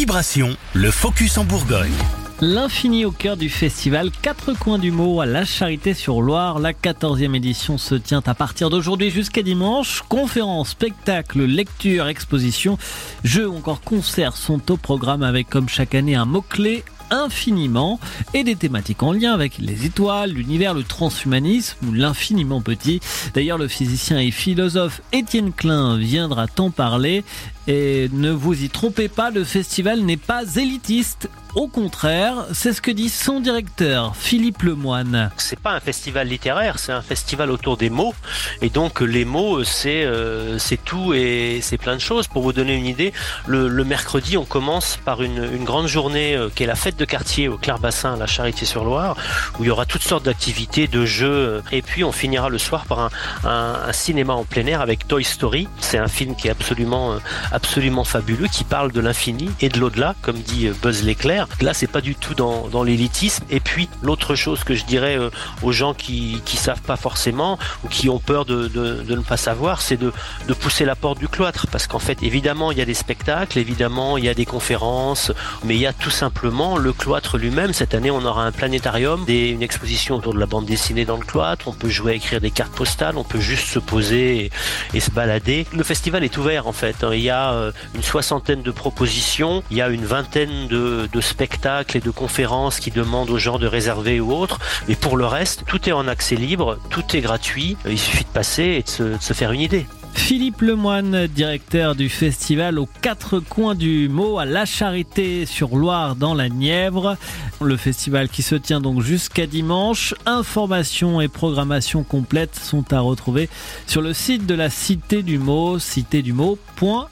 Vibration, le focus en Bourgogne. L'infini au cœur du festival Quatre coins du mot à la Charité-sur-Loire. La 14e édition se tient à partir d'aujourd'hui jusqu'à dimanche. Conférences, spectacles, lectures, expositions, jeux ou encore concerts sont au programme avec comme chaque année un mot-clé infiniment et des thématiques en lien avec les étoiles, l'univers, le transhumanisme ou l'infiniment petit. D'ailleurs, le physicien et philosophe Étienne Klein viendra t'en parler. Et ne vous y trompez pas, le festival n'est pas élitiste. Au contraire, c'est ce que dit son directeur, Philippe Lemoine. C'est pas un festival littéraire, c'est un festival autour des mots. Et donc les mots, c'est tout et c'est plein de choses. Pour vous donner une idée, le mercredi, on commence par une grande journée qui est la fête de quartier au Clairbassin, à la Charité-sur-Loire, où il y aura toutes sortes d'activités, de jeux. Et puis on finira le soir par un cinéma en plein air avec Toy Story. C'est un film qui est absolument fabuleux, qui parle de l'infini et de l'au-delà, comme dit Buzz L'éclair. Là, c'est pas du tout dans l'élitisme. Et puis, l'autre chose que je dirais aux gens qui savent pas forcément ou qui ont peur de ne pas savoir, c'est de pousser la porte du cloître. Parce qu'en fait, évidemment, il y a des spectacles, évidemment, il y a des conférences, mais il y a tout simplement le cloître lui-même. Cette année, on aura un planétarium, une exposition autour de la bande dessinée dans le cloître. On peut jouer à écrire des cartes postales, on peut juste se poser et se balader. Le festival est ouvert, en fait. Il y a une 60aine de propositions, il y a une 20aine de spectacles et de conférences qui demandent aux gens de réserver ou autre, mais pour le reste, tout est en accès libre, tout est gratuit, il suffit de passer et de se faire une idée. Philippe Lemoine, directeur du festival aux Quatre coins du mot à la Charité-sur-Loire dans la Nièvre. Le festival qui se tient donc jusqu'à dimanche. Informations et programmation complètes sont à retrouver sur le site de la Cité du Mot, citédumot.fr.